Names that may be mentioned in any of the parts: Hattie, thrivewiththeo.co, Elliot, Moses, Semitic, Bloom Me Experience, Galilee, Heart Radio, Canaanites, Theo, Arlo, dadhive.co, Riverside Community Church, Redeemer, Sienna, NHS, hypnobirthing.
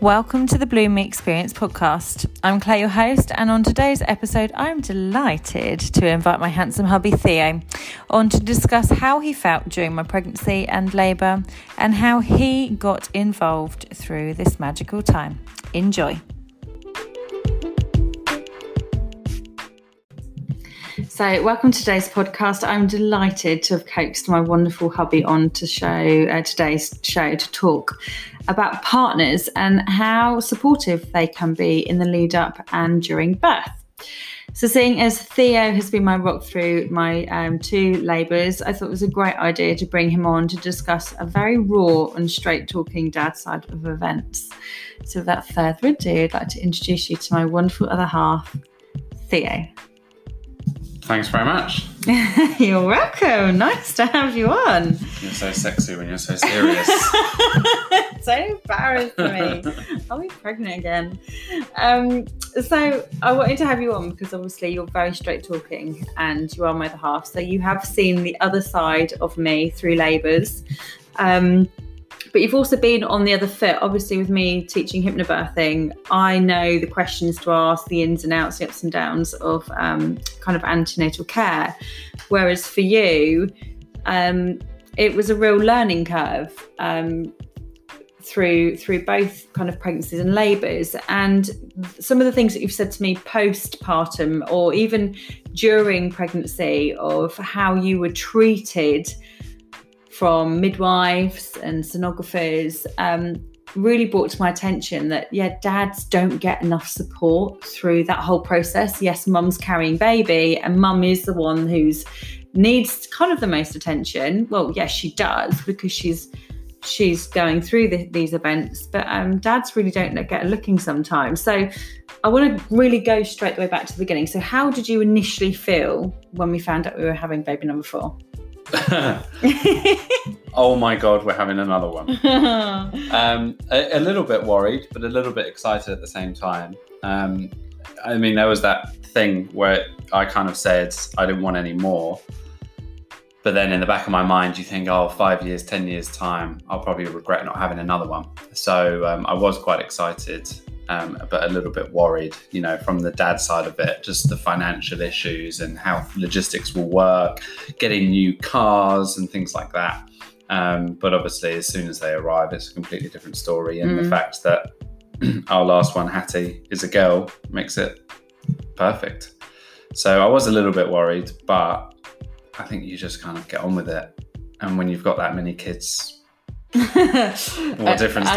Welcome to the Bloom Me Experience podcast. I'm Claire, your host, and on today's episode, I'm delighted to invite my handsome hubby Theo on to discuss how he felt during my pregnancy and labour and how he got involved through this magical time. Enjoy. So welcome to today's podcast. I'm delighted to have coaxed my wonderful hubby on to today's show to talk about partners and how supportive they can be in the lead up and during birth. So seeing as Theo has been my rock through my two labours, I thought it was a great idea to bring him on to discuss a very raw and straight talking dad side of events. So without further ado, I'd like to introduce you to my wonderful other half, Theo. Thanks very much. You're welcome. Nice to have you on. You're so sexy when you're so serious. So embarrassed for me. I'll be pregnant again. So I wanted to have you on because obviously you're very straight talking and you are my other half. So you have seen the other side of me through labours. But you've also been on the other foot. Obviously, with me teaching hypnobirthing, I know the questions to ask, the ins and outs, the ups and downs of kind of antenatal care. Whereas for you, it was a real learning curve through both kind of pregnancies and labours. And some of the things that you've said to me postpartum or even during pregnancy of how you were treated from midwives and sonographers really brought to my attention that, yeah, dads don't get enough support through that whole process. Yes, mum's carrying baby and mum is the one who's needs kind of the most attention. Well, yes, she does because she's going through these events, but dads really don't get a looking sometimes. So I want to really go straight the way back to the beginning. So how did you initially feel when we found out we were having baby number 4? Oh my god, we're having another one. A little bit worried but a little bit excited at the same time. I mean, there was that thing where I kind of said I didn't want any more, but then in the back of my mind you think, 5 years, 10 years time I'll probably regret not having another one. So I was quite excited, but a little bit worried, you know, from the dad side of it, just the financial issues and how logistics will work, getting new cars and things like that. But obviously, as soon as they arrive, it's a completely different story. And the fact that our last one, Hattie, is a girl makes it perfect. So I was a little bit worried, but I think you just kind of get on with it. And when you've got that many kids, what difference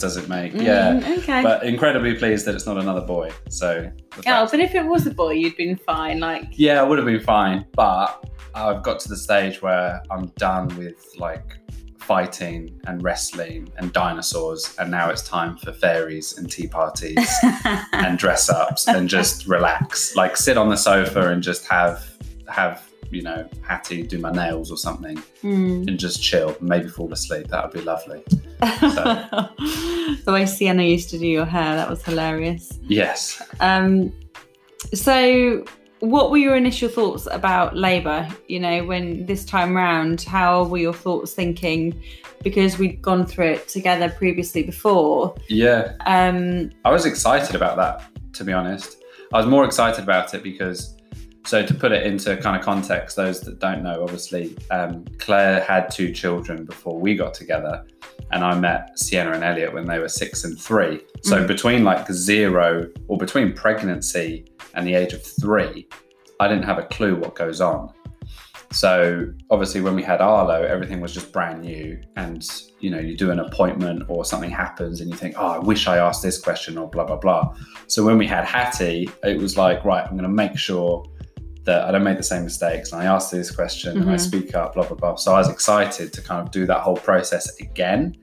does it make? Okay. But incredibly pleased that it's not another boy. So but if it was a boy, you'd been fine. I would have been fine, but I've got to the stage where I'm done with fighting and wrestling and dinosaurs, and now it's time for fairies and tea parties and dress ups and just relax, sit on the sofa and just have Hattie do my nails or something and just chill, maybe fall asleep. That would be lovely. The way Sienna used to do your hair, that was hilarious. Yes. So what were your initial thoughts about labour? When this time round, how were your thoughts thinking? Because we'd gone through it together previously before. Yeah. I was excited about that, to be honest. I was more excited about it because, so to put it into kind of context, those that don't know, obviously, Claire had 2 children before we got together, and I met Sienna and Elliot when they were 6 and 3. So between between pregnancy and the age of 3, I didn't have a clue what goes on. So obviously when we had Arlo, everything was just brand new, and, you do an appointment or something happens and you think, I wish I asked this question or blah, blah, blah. So when we had Hattie, it was like, right, I'm going to make sure that I don't make the same mistakes, and I ask this question and I speak up, blah, blah, blah. So I was excited to kind of do that whole process again,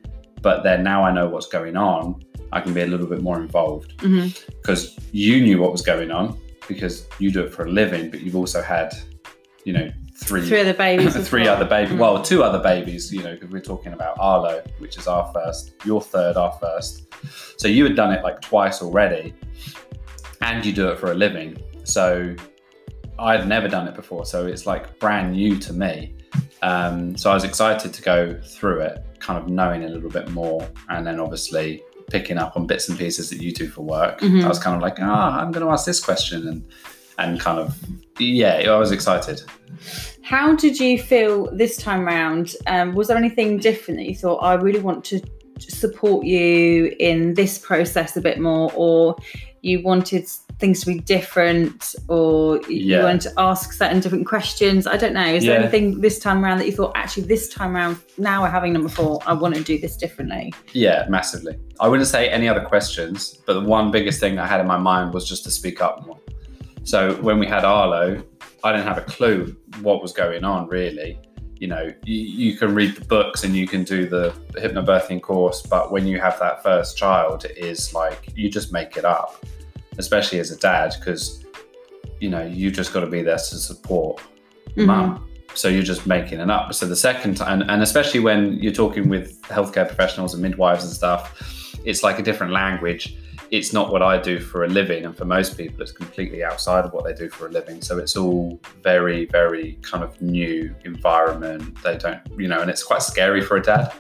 but then now I know what's going on, I can be a little bit more involved, because you knew what was going on because you do it for a living, but you've also had, three other babies, well, 2 other babies, because we're talking about Arlo, which is our first, your third, our first. So you had done it twice already, and you do it for a living. So I'd never done it before, so it's brand new to me. So I was excited to go through it, kind of knowing a little bit more, and then obviously picking up on bits and pieces that you do for work. Mm-hmm. I was kind of like, I'm going to ask this question. And kind of, I was excited. How did you feel this time round? Was there anything different that you thought, I really want to support you in this process a bit more, or you wanted things to be different, or you wanted to ask certain different questions? I don't know. Is there anything this time around that you thought, actually this time around, now we're having number 4, I want to do this differently? Yeah, massively. I wouldn't say any other questions, but the one biggest thing I had in my mind was just to speak up more. So when we had Arlo, I didn't have a clue what was going on, really. You know, you can read the books and you can do the hypnobirthing course, but when you have that first child, it is like, you just make it up, especially as a dad, because, you know, you just got to be there to support mum. So you're just making it up. So the second time, and especially when you're talking with healthcare professionals and midwives and stuff, it's like a different language. It's not what I do for a living, and for most people it's completely outside of what they do for a living, so it's all very, very kind of new environment. They don't, you know, and it's quite scary for a dad.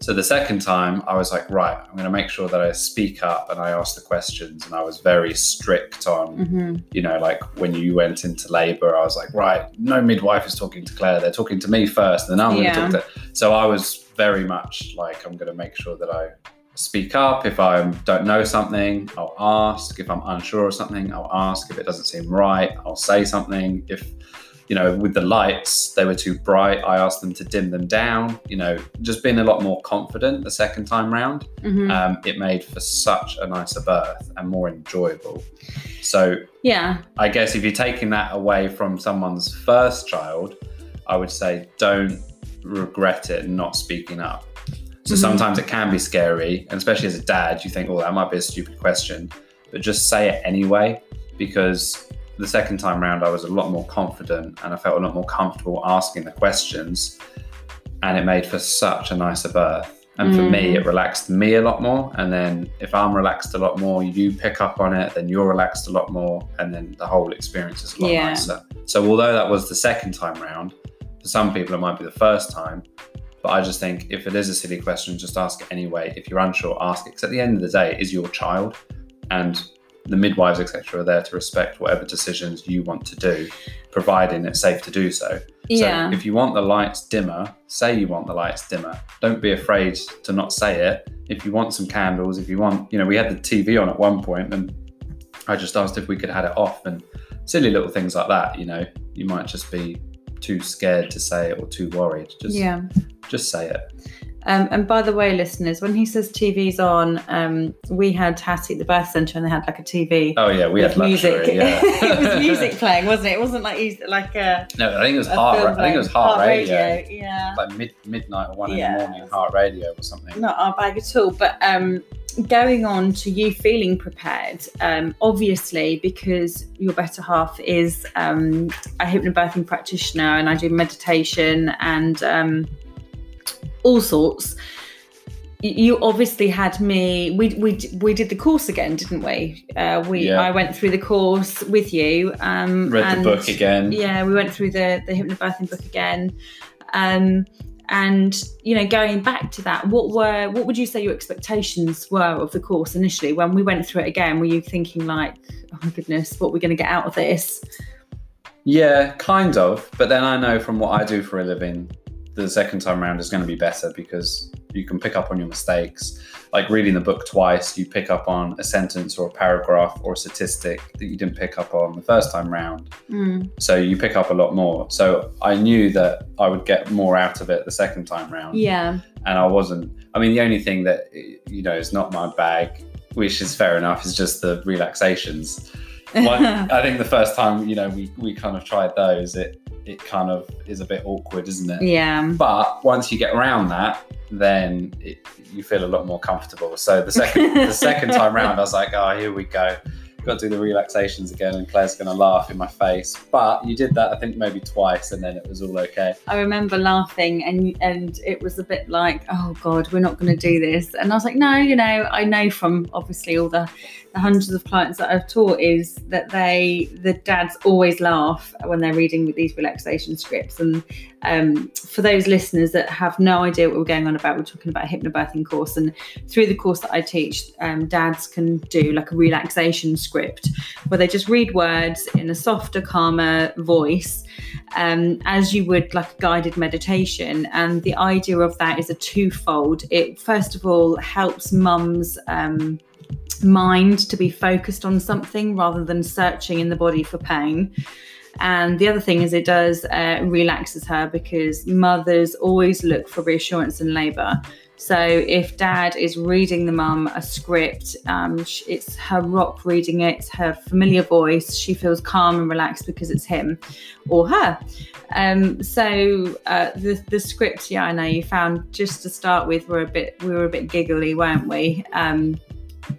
So the second time I was like, right, I'm going to make sure that I speak up and I ask the questions, and I was very strict on, you know, like when you went into labor, I was like, right, no midwife is talking to Claire, they're talking to me first, and then I'm going to talk to. So I was very much like, I'm going to make sure that I speak up. If I don't know something, I'll ask. If I'm unsure of something, I'll ask. If it doesn't seem right, I'll say something. If, you know, with the lights, they were too bright, I asked them to dim them down, you know, just being a lot more confident the second time round. It made for such a nicer birth and more enjoyable. So yeah, I guess if you're taking that away from someone's first child, I would say don't regret it not speaking up. So sometimes it can be scary, and especially as a dad, you think, oh, that might be a stupid question, but just say it anyway, because the second time round, I was a lot more confident and I felt a lot more comfortable asking the questions, and it made for such a nicer birth. And for me, it relaxed me a lot more. And then if I'm relaxed a lot more, you pick up on it, then you're relaxed a lot more, and then the whole experience is a lot nicer. So although that was the second time round, for some people it might be the first time, but I just think if it is a silly question, just ask it anyway. If you're unsure, ask it. Because at the end of the day, it is your child, and the midwives, etc., are there to respect whatever decisions you want to do, providing it's safe to do so. Yeah. So if you want the lights dimmer, say you want the lights dimmer. Don't be afraid to not say it. If you want some candles, if you want, you know, we had the TV on at one point, and I just asked if we could have it off, and silly little things like that, you know. You might just be too scared to say it or too worried. Just say it. And by the way, listeners, when he says TV's on, we had Hattie at the birth centre and they had like a TV. Oh yeah, we had luxury. Yeah. It was music playing, wasn't it? It wasn't like a. No, I think it was Heart Radio. Yeah. Like midnight or 1 in the morning, Heart Radio or something. Not our bag at all. But going on to you feeling prepared, obviously, because your better half is a hypnobirthing practitioner, and I do meditation and. All sorts. You obviously had me. We did the course again, didn't we? I went through the course with you. Read the book again. Yeah, we went through the hypnobirthing book again. And you know, going back to that, what would you say your expectations were of the course initially when we went through it again? Were you thinking like, oh my goodness, what are we going to get out of this? Yeah, kind of. But then I know from what I do for a living, the second time around is going to be better because you can pick up on your mistakes. Like reading the book twice, you pick up on a sentence or a paragraph or a statistic that you didn't pick up on the first time round. So you pick up a lot more. So I knew that I would get more out of it the second time round. Yeah. And I wasn't, I mean, the only thing that, you know, is not my bag, which is fair enough, is just the relaxations. I think the first time, you know, we kind of tried those, it kind of is a bit awkward, isn't it? Yeah. But once you get around that, then you feel a lot more comfortable. So the second time round, I was like, oh, here we go. got to do the relaxations again and Claire's going to laugh in my face. But you did that, I think, maybe twice and then it was all okay. I remember laughing and it was a bit like, oh God, we're not going to do this. And I was like, no, you know, I know from obviously all the hundreds of clients that I've taught is that the dads always laugh when they're reading with these relaxation scripts. And for those listeners that have no idea what we're going on about, we're talking about a hypnobirthing course. And through the course that I teach, dads can do like a relaxation script where they just read words in a softer, calmer voice, as you would like a guided meditation. And the idea of that is a twofold. It first of all helps mums mind to be focused on something rather than searching in the body for pain. And the other thing is it does relaxes her, because mothers always look for reassurance in labour. So if dad is reading the mum a script, it's her rock reading it, it's her familiar voice, she feels calm and relaxed because it's him or her. So the script, yeah, I know you found just to start with we were a bit giggly, weren't we?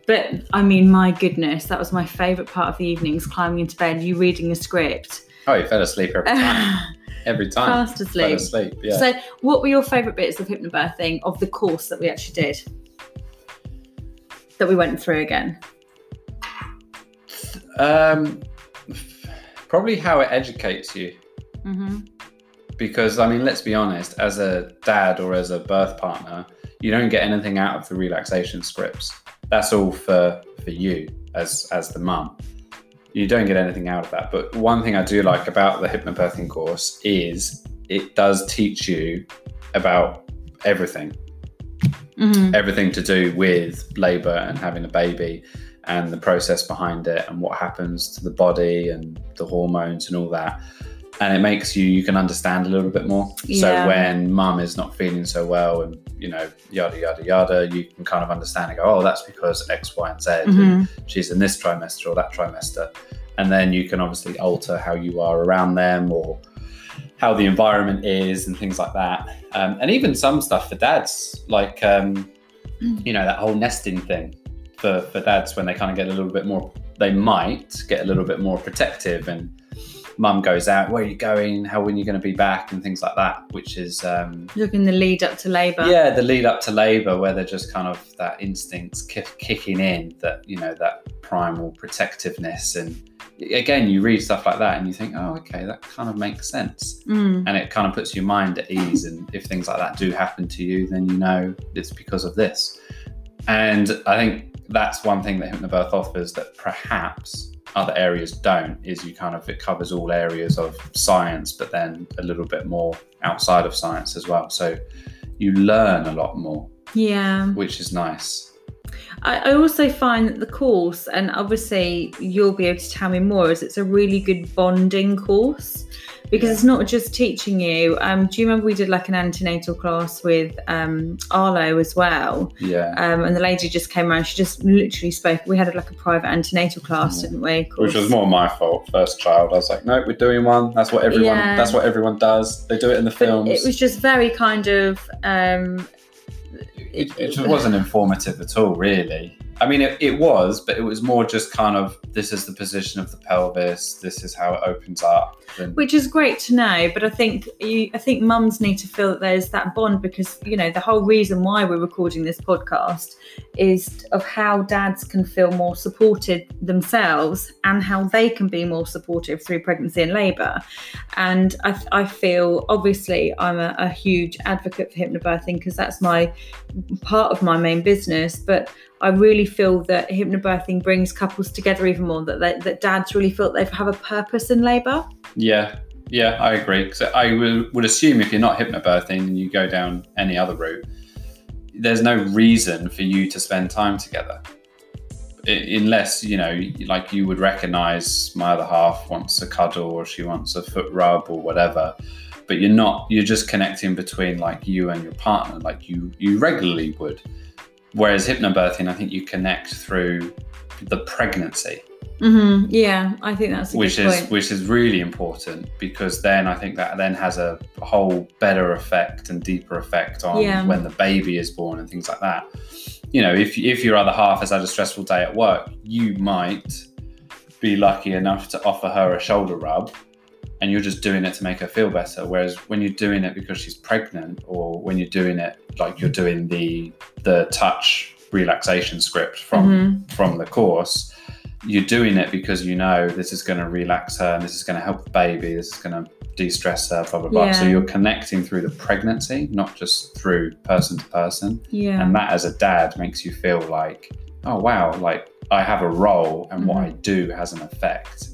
But I mean, my goodness, that was my favourite part of the evenings, climbing into bed, you reading a script. Oh, you fell asleep every time. Every time. Fast asleep. Fell asleep, yeah. So what were your favourite bits of hypnobirthing of the course that we actually did? That we went through again? Probably how it educates you. Mm-hmm. Because, I mean, let's be honest, as a dad or as a birth partner, you don't get anything out of the relaxation scripts. That's all for you as the mum. You don't get anything out of that. But one thing I do like about the hypnobirthing course is it does teach you about everything. Mm-hmm. Everything to do with labour and having a baby and the process behind it and what happens to the body and the hormones and all that. And it makes you can understand a little bit more. Yeah. So when mum is not feeling so well and, you know, yada, yada, yada, you can kind of understand and go, oh, that's because X, Y, and Z. Mm-hmm. And she's in this trimester or that trimester. And then you can obviously alter how you are around them or how the environment is and things like that. And even some stuff for dads, like, you know, that whole nesting thing for dads when they kind of get a little bit more, they might get a little bit more protective and, mum goes out, where are you going? How when are you going to be back? And things like that, which is... looking the lead up to labour. Yeah, the lead up to labour, where they're just kind of that instincts kicking in, that, you know, that primal protectiveness. And again, you read stuff like that and you think, oh, okay, that kind of makes sense. Mm. And it kind of puts your mind at ease. And if things like that do happen to you, then you know it's because of this. And I think that's one thing that hypnobirth offers that perhaps... other areas don't, is you kind of, it covers all areas of science, but then a little bit more outside of science as well. So you learn a lot more. Yeah. Which is nice. I also find that the course, and obviously you'll be able to tell me more, is it's a really good bonding course because it's not just teaching you. Do you remember we did like an antenatal class with Arlo as well? Yeah. And the lady just came around. She just literally spoke. We had like a private antenatal class, didn't we? Which was more my fault. First child, I was like, no, we're doing one. That's what everyone. Yeah. That's what everyone does. They do it in the films. It was just very kind of. It just wasn't informative at all, really. I mean, it was, but it was more just kind of, this is the position of the pelvis, this is how it opens up. Which is great to know, but I think mums need to feel that there's that bond because, you know, the whole reason why we're recording this podcast is of how dads can feel more supported themselves and how they can be more supportive through pregnancy and labour. And I feel, obviously, I'm a huge advocate for hypnobirthing because that's my part of my main business, but I really feel that hypnobirthing brings couples together even more, that dads really feel that they have a purpose in labour. Yeah, I agree. So I would assume if you're not hypnobirthing and you go down any other route, there's no reason for you to spend time together. Unless, you know, like you would recognise my other half wants a cuddle or she wants a foot rub or whatever. But you're just connecting between like you and your partner, like you regularly would. Whereas hypnobirthing, I think you connect through the pregnancy. Mm-hmm. Yeah, I think that's a good point. Which is really important because then I think that then has a whole better effect and deeper effect on when the baby is born and things like that. You know, if your other half has had a stressful day at work, you might be lucky enough to offer her a shoulder rub, and you're just doing it to make her feel better. Whereas when you're doing it because she's pregnant, or when you're doing it like you're doing the touch relaxation script from the course, you're doing it because you know this is going to relax her and this is going to help the baby, this is going to de-stress her, blah, blah, blah. Yeah. So you're connecting through the pregnancy, not just through person to person. Yeah. And that as a dad makes you feel like, oh, wow, like I have a role and what I do has an effect.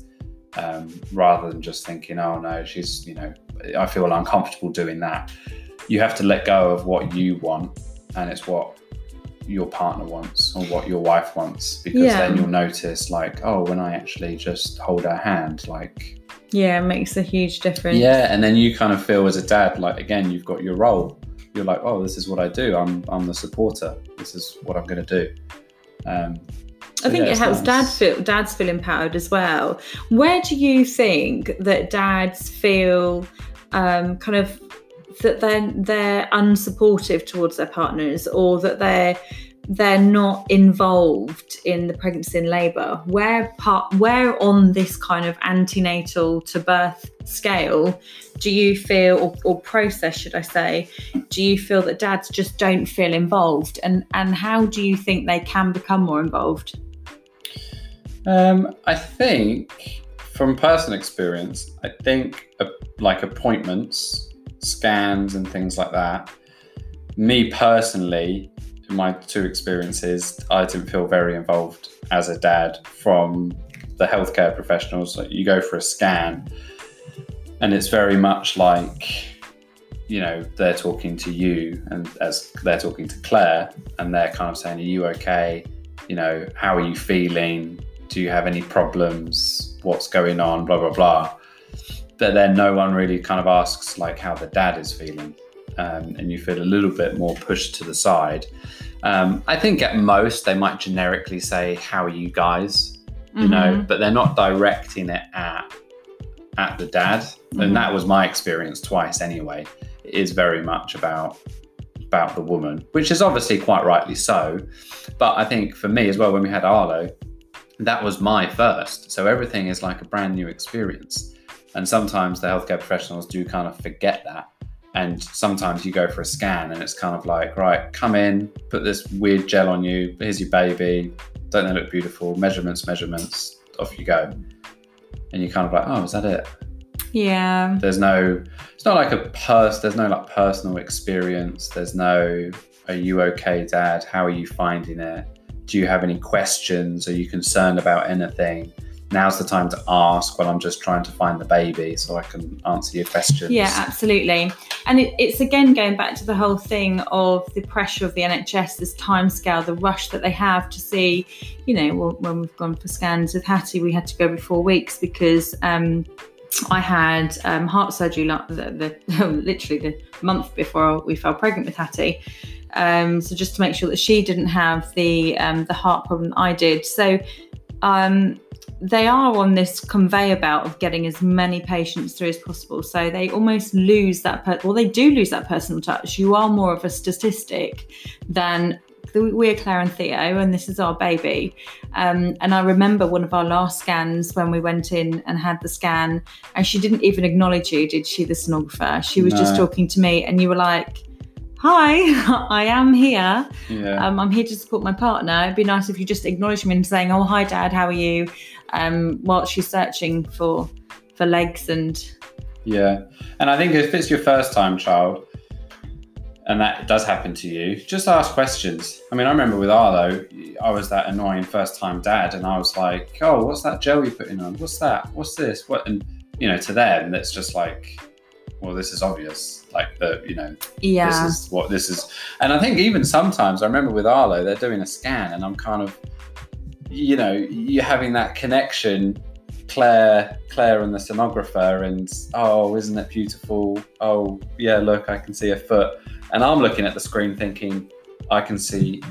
Rather than just thinking, oh no, she's, you know, I feel uncomfortable doing that. You have to let go of what you want, and it's what your partner wants or what your wife wants, because then you'll notice like, oh, when I actually just hold her hand, like, yeah, it makes a huge difference. Yeah. And then you kind of feel as a dad, like, again, you've got your role. You're like, oh, this is what I do. I'm the supporter. This is what I'm going to do. I think it helps dads feel empowered as well. Where do you think that dads feel kind of that they're unsupportive towards their partners, or that they're not involved in the pregnancy and labour? Where on this kind of antenatal to birth scale do you feel, or process should I say, do you feel that dads just don't feel involved, and how do you think they can become more involved? I think from personal experience, I think like appointments, scans and things like that, me personally, my two experiences, I didn't feel very involved as a dad from the healthcare professionals. Like, you go for a scan and it's very much like, you know, they're talking to you and as they're talking to Claire, and they're kind of saying, are you okay? You know, how are you feeling? Do you have any problems? What's going on? Blah, blah, blah. But then no one really kind of asks like how the dad is feeling. And you feel a little bit more pushed to the side. I think at most they might generically say, how are you guys? You know, but they're not directing it at the dad. And that was my experience twice anyway. It is very much about the woman, which is obviously quite rightly so. But I think for me as well, when we had Arlo, that was my first. So everything is like a brand new experience. And sometimes the healthcare professionals do kind of forget that. And sometimes you go for a scan and it's kind of like, right, come in, put this weird gel on you. Here's your baby. Don't they look beautiful? Measurements, off you go. And you're kind of like, oh, is that it? Yeah. There's no like personal experience. There's no, are you okay, Dad? How are you finding it? Do you have any questions? Are you concerned about anything? Now's the time to ask when I'm just trying to find the baby so I can answer your questions. Yeah, absolutely. And it's again going back to the whole thing of the pressure of the NHS, this timescale, the rush that they have to see, you know, when we've gone for scans with Hattie, we had to go every 4 weeks because I had heart surgery literally the month before we fell pregnant with Hattie. So just to make sure that she didn't have the heart problem I did. So they are on this conveyor belt of getting as many patients through as possible. So they almost lose that, they do lose that personal touch. You are more of a statistic than we're Claire and Theo, and this is our baby. And I remember one of our last scans when we went in and had the scan, and she didn't even acknowledge you, did she, the sonographer? She was just talking to me, and you were like, hi, I am here. Yeah. I'm here to support my partner. It'd be nice if you just acknowledge me and saying, oh, hi, Dad, how are you? While she's searching for legs and... Yeah. And I think if it's your first time child and that does happen to you, just ask questions. I mean, I remember with Arlo, I was that annoying first time dad, and I was like, oh, what's that gel you're putting on? What's that? What's this? What? And, you know, to them, that's just like... well, this is obvious, like the, you know, this is what this is. And I think even sometimes, I remember with Arlo, they're doing a scan and I'm kind of, you know, you're having that connection, Claire and the sonographer, and, oh, isn't it beautiful? Oh, yeah, look, I can see a foot. And I'm looking at the screen thinking, I can see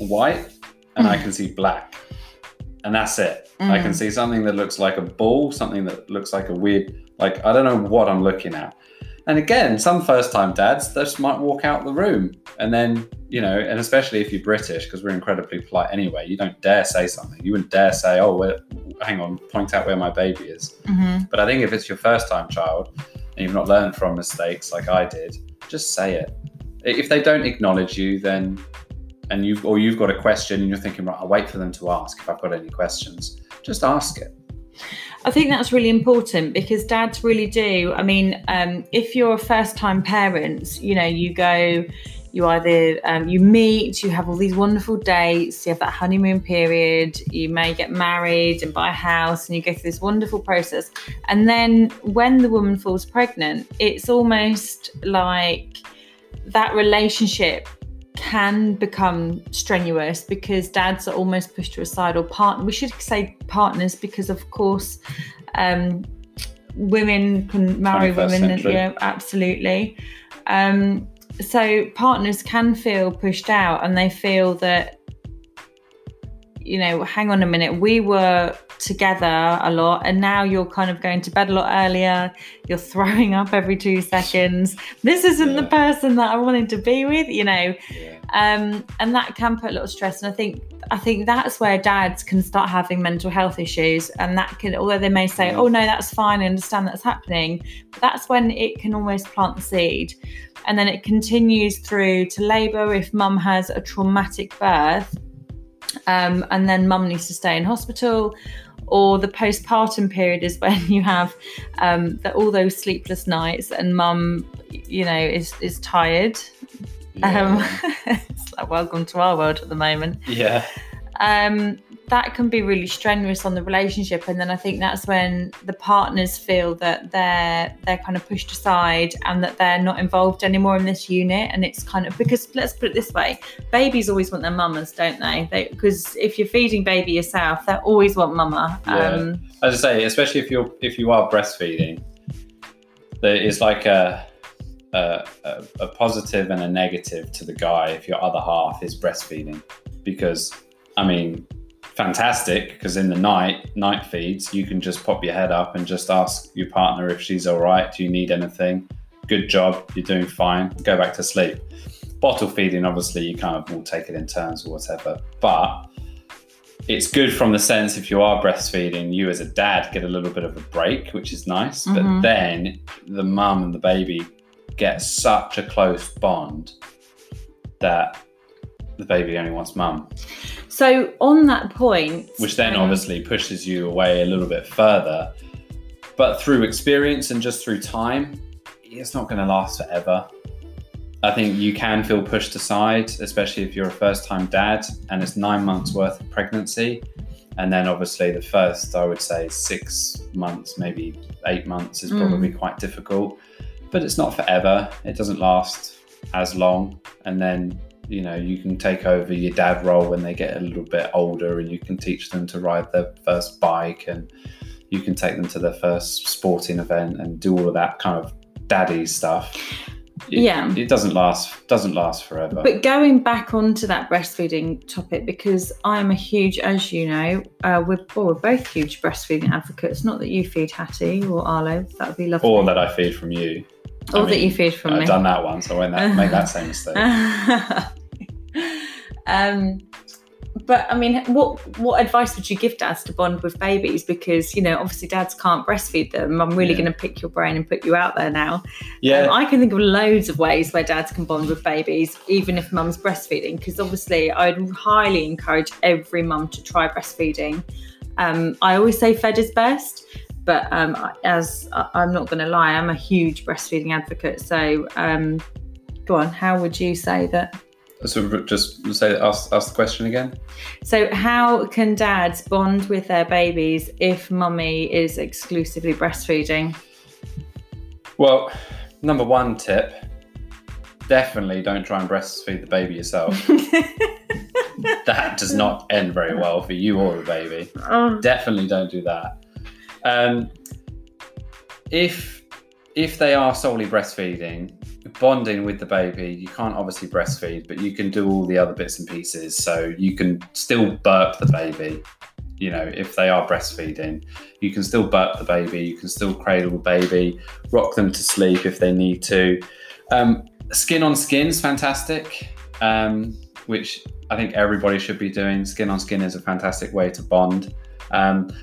white and I can see black. And that's it. I can see something that looks like a ball, something that looks like a weird, like, I don't know what I'm looking at. And again, some first-time dads just might walk out the room. And then, you know, and especially if you're British, because we're incredibly polite anyway, you don't dare say something. You wouldn't dare say, oh, hang on, point out where my baby is. Mm-hmm. But I think if it's your first time child and you've not learned from mistakes like I did, just say it. If they don't acknowledge you, then, and you've got a question and you're thinking, right, I'll wait for them to ask if I've got any questions, just ask it. I think that's really important because dads really do. I mean, if you're a first-time parent, you know, you go, you either, you meet, you have all these wonderful dates, you have that honeymoon period, you may get married and buy a house, and you go through this wonderful process. And then when the woman falls pregnant, it's almost like that relationship can become strenuous because dads are almost pushed to a side, or partner. We should say partners because, of course, women can marry women. And, yeah, absolutely. So partners can feel pushed out, and they feel that, you know, hang on a minute, we were together a lot, and now you're kind of going to bed a lot earlier, you're throwing up every 2 seconds, this isn't the person that I wanted to be with, you know. And that can put a lot of stress, and I think that's where dads can start having mental health issues. And that can, although they may say, oh no, that's fine, I understand that's happening, but that's when it can almost plant the seed, and then it continues through to labour if mum has a traumatic birth. And then mum needs to stay in hospital, or the postpartum period is when you have all those sleepless nights and mum, you know, is tired. It's like welcome to our world at the moment. That can be really strenuous on the relationship, and then I think that's when the partners feel that they're kind of pushed aside and that they're not involved anymore in this unit. And it's kind of, because let's put it this way, babies always want their mamas, don't they? Because if you're feeding baby yourself, they always want mama. As I say, especially if you are breastfeeding, there is like a positive and a negative to the guy if your other half is breastfeeding, because I mean, fantastic, because in the night feeds, you can just pop your head up and just ask your partner if she's all right, do you need anything, good job, you're doing fine, go back to sleep. Bottle feeding, obviously you kind of will take it in turns or whatever, but it's good from the sense if you are breastfeeding, you as a dad get a little bit of a break, which is nice. Mm-hmm. But then the mum and the baby get such a close bond that the baby only wants mum. So on that point, which then obviously pushes you away a little bit further, but through experience and just through time, it's not going to last forever. I think you can feel pushed aside, especially if you're a first-time dad, and it's 9 months worth of pregnancy, and then obviously the first, I would say, 6 months, maybe 8 months is probably quite difficult, but it's not forever. It doesn't last as long, and then, you know, you can take over your dad role when they get a little bit older, and you can teach them to ride their first bike, and you can take them to their first sporting event and do all of that kind of daddy stuff. It doesn't last forever. But going back onto that breastfeeding topic, because I'm a huge, as you know, we're both huge breastfeeding advocates. Not that you feed Hattie or Arlo, that would be lovely. Or that I feed from you. Or that you feed from me. I've done that once, so I won't make that same mistake. But I mean, what advice would you give dads to bond with babies? Because, you know, obviously dads can't breastfeed them. I'm really going to pick your brain and put you out there now. I can think of loads of ways where dads can bond with babies, even if mum's breastfeeding, because obviously I'd highly encourage every mum to try breastfeeding. I always say fed is best, but I'm not going to lie, I'm a huge breastfeeding advocate. So go on, how would you say that? So just say, ask the question again. So how can dads bond with their babies if mummy is exclusively breastfeeding? Well, number one tip, definitely don't try and breastfeed the baby yourself. That does not end very well for you or the baby. Definitely don't do that. If they are solely breastfeeding, bonding with the baby, you can't obviously breastfeed, but you can do all the other bits and pieces. So you can still burp the baby. You know, if they are breastfeeding, you can still burp the baby, you can still cradle the baby, rock them to sleep if they need to. Skin on skin is fantastic, which I think everybody should be doing. Skin on skin is a fantastic way to bond.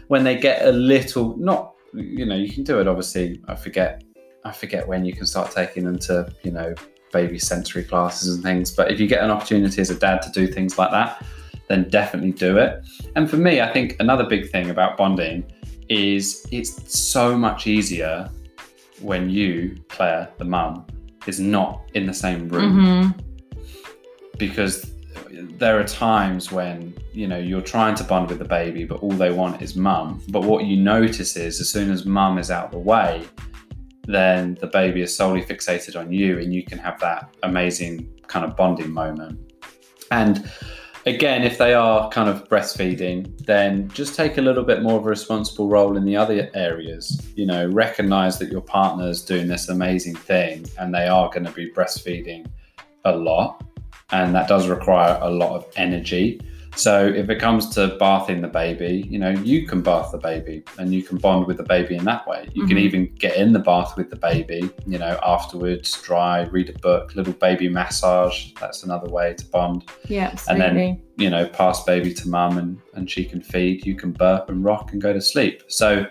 When they get a little, not, you know, you can do it, obviously. I forget when you can start taking them to, you know, baby sensory classes and things. But if you get an opportunity as a dad to do things like that, then definitely do it. And for me, I think another big thing about bonding is it's so much easier when you, Claire, the mum, is not in the same room. Mm-hmm. Because there are times when, you know, you're trying to bond with the baby, but all they want is mum. But what you notice is as soon as mum is out of the way, then the baby is solely fixated on you, and you can have that amazing kind of bonding moment. And again, if they are kind of breastfeeding, then just take a little bit more of a responsible role in the other areas. You know, recognize that your partner's doing this amazing thing and they are going to be breastfeeding a lot. And that does require a lot of energy. So if it comes to bathing the baby, you know, you can bath the baby and you can bond with the baby in that way. You mm-hmm. can even get in the bath with the baby, you know, afterwards, dry, read a book, little baby massage. That's another way to bond. Yeah, absolutely. And then, you know, pass baby to mum and she can feed, you can burp and rock and go to sleep. So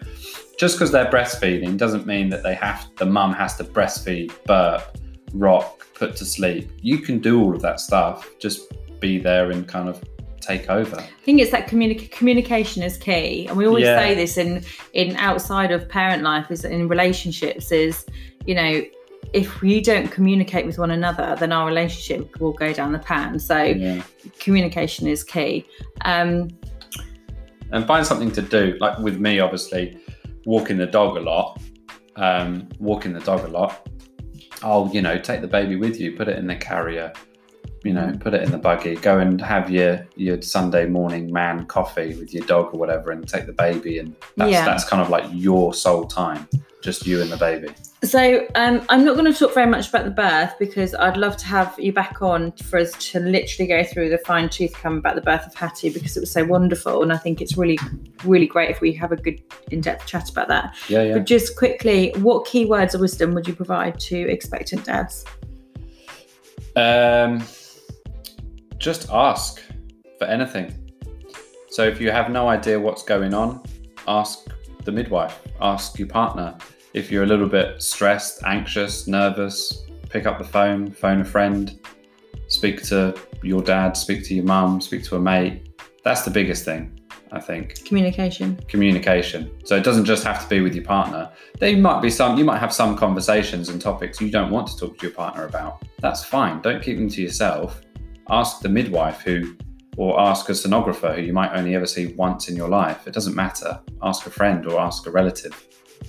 just because they're breastfeeding doesn't mean that the mum has to breastfeed, burp, rock, put to sleep. You can do all of that stuff. Just be there and kind of take over. I think it's that communication is key, and we always say this in outside of parent life, is in relationships, is, you know, if we don't communicate with one another, then our relationship will go down the pan. So communication is key, and find something to do. Like with me, obviously walking the dog a lot, I'll, you know, take the baby with you, put it in the carrier, you know, put it in the buggy, go and have your Sunday morning man coffee with your dog or whatever, and take the baby. And that's kind of like your sole time, just you and the baby. So I'm not going to talk very much about the birth, because I'd love to have you back on for us to literally go through the fine tooth comb about the birth of Hattie, because it was so wonderful. And I think it's really, really great if we have a good in-depth chat about that. Yeah, yeah. But just quickly, what key words of wisdom would you provide to expectant dads? Just ask for anything. So if you have no idea what's going on, ask the midwife, ask your partner. If you're a little bit stressed, anxious, nervous, pick up the phone a friend, speak to your dad, speak to your mum, speak to a mate. That's the biggest thing, I think. Communication. So it doesn't just have to be with your partner. There might be you might have some conversations and topics you don't want to talk to your partner about. That's fine. Don't keep them to yourself. Ask the midwife or ask a sonographer who you might only ever see once in your life. It doesn't matter. Ask a friend or ask a relative.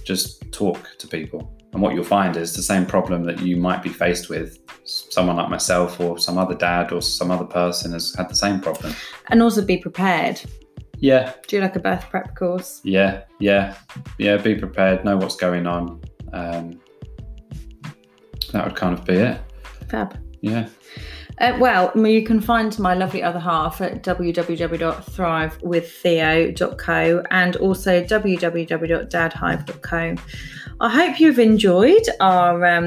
Just talk to people. And what you'll find is the same problem that you might be faced with, someone like myself or some other dad or some other person has had the same problem. And also be prepared. Yeah. Do like a birth prep course. Yeah, yeah. Yeah, be prepared. Know what's going on. That would kind of be it. Fab. Yeah. Well, you can find my lovely other half at www.thrivewiththeo.co and also www.dadhive.co. I hope you've enjoyed our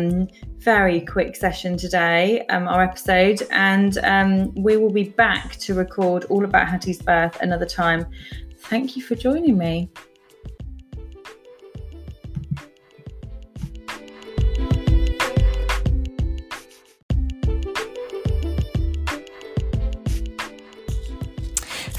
very quick session today, our episode, and we will be back to record all about Hattie's birth another time. Thank you for joining me.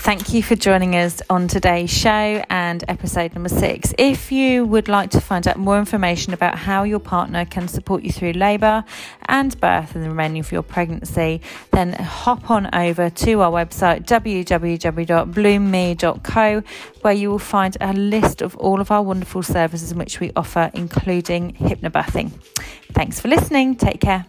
Thank you for joining us on today's show and episode number 6. If you would like to find out more information about how your partner can support you through labour and birth and the remaining of your pregnancy, then hop on over to our website www.bloomme.co, where you will find a list of all of our wonderful services which we offer, including hypnobirthing. Thanks for listening. Take care.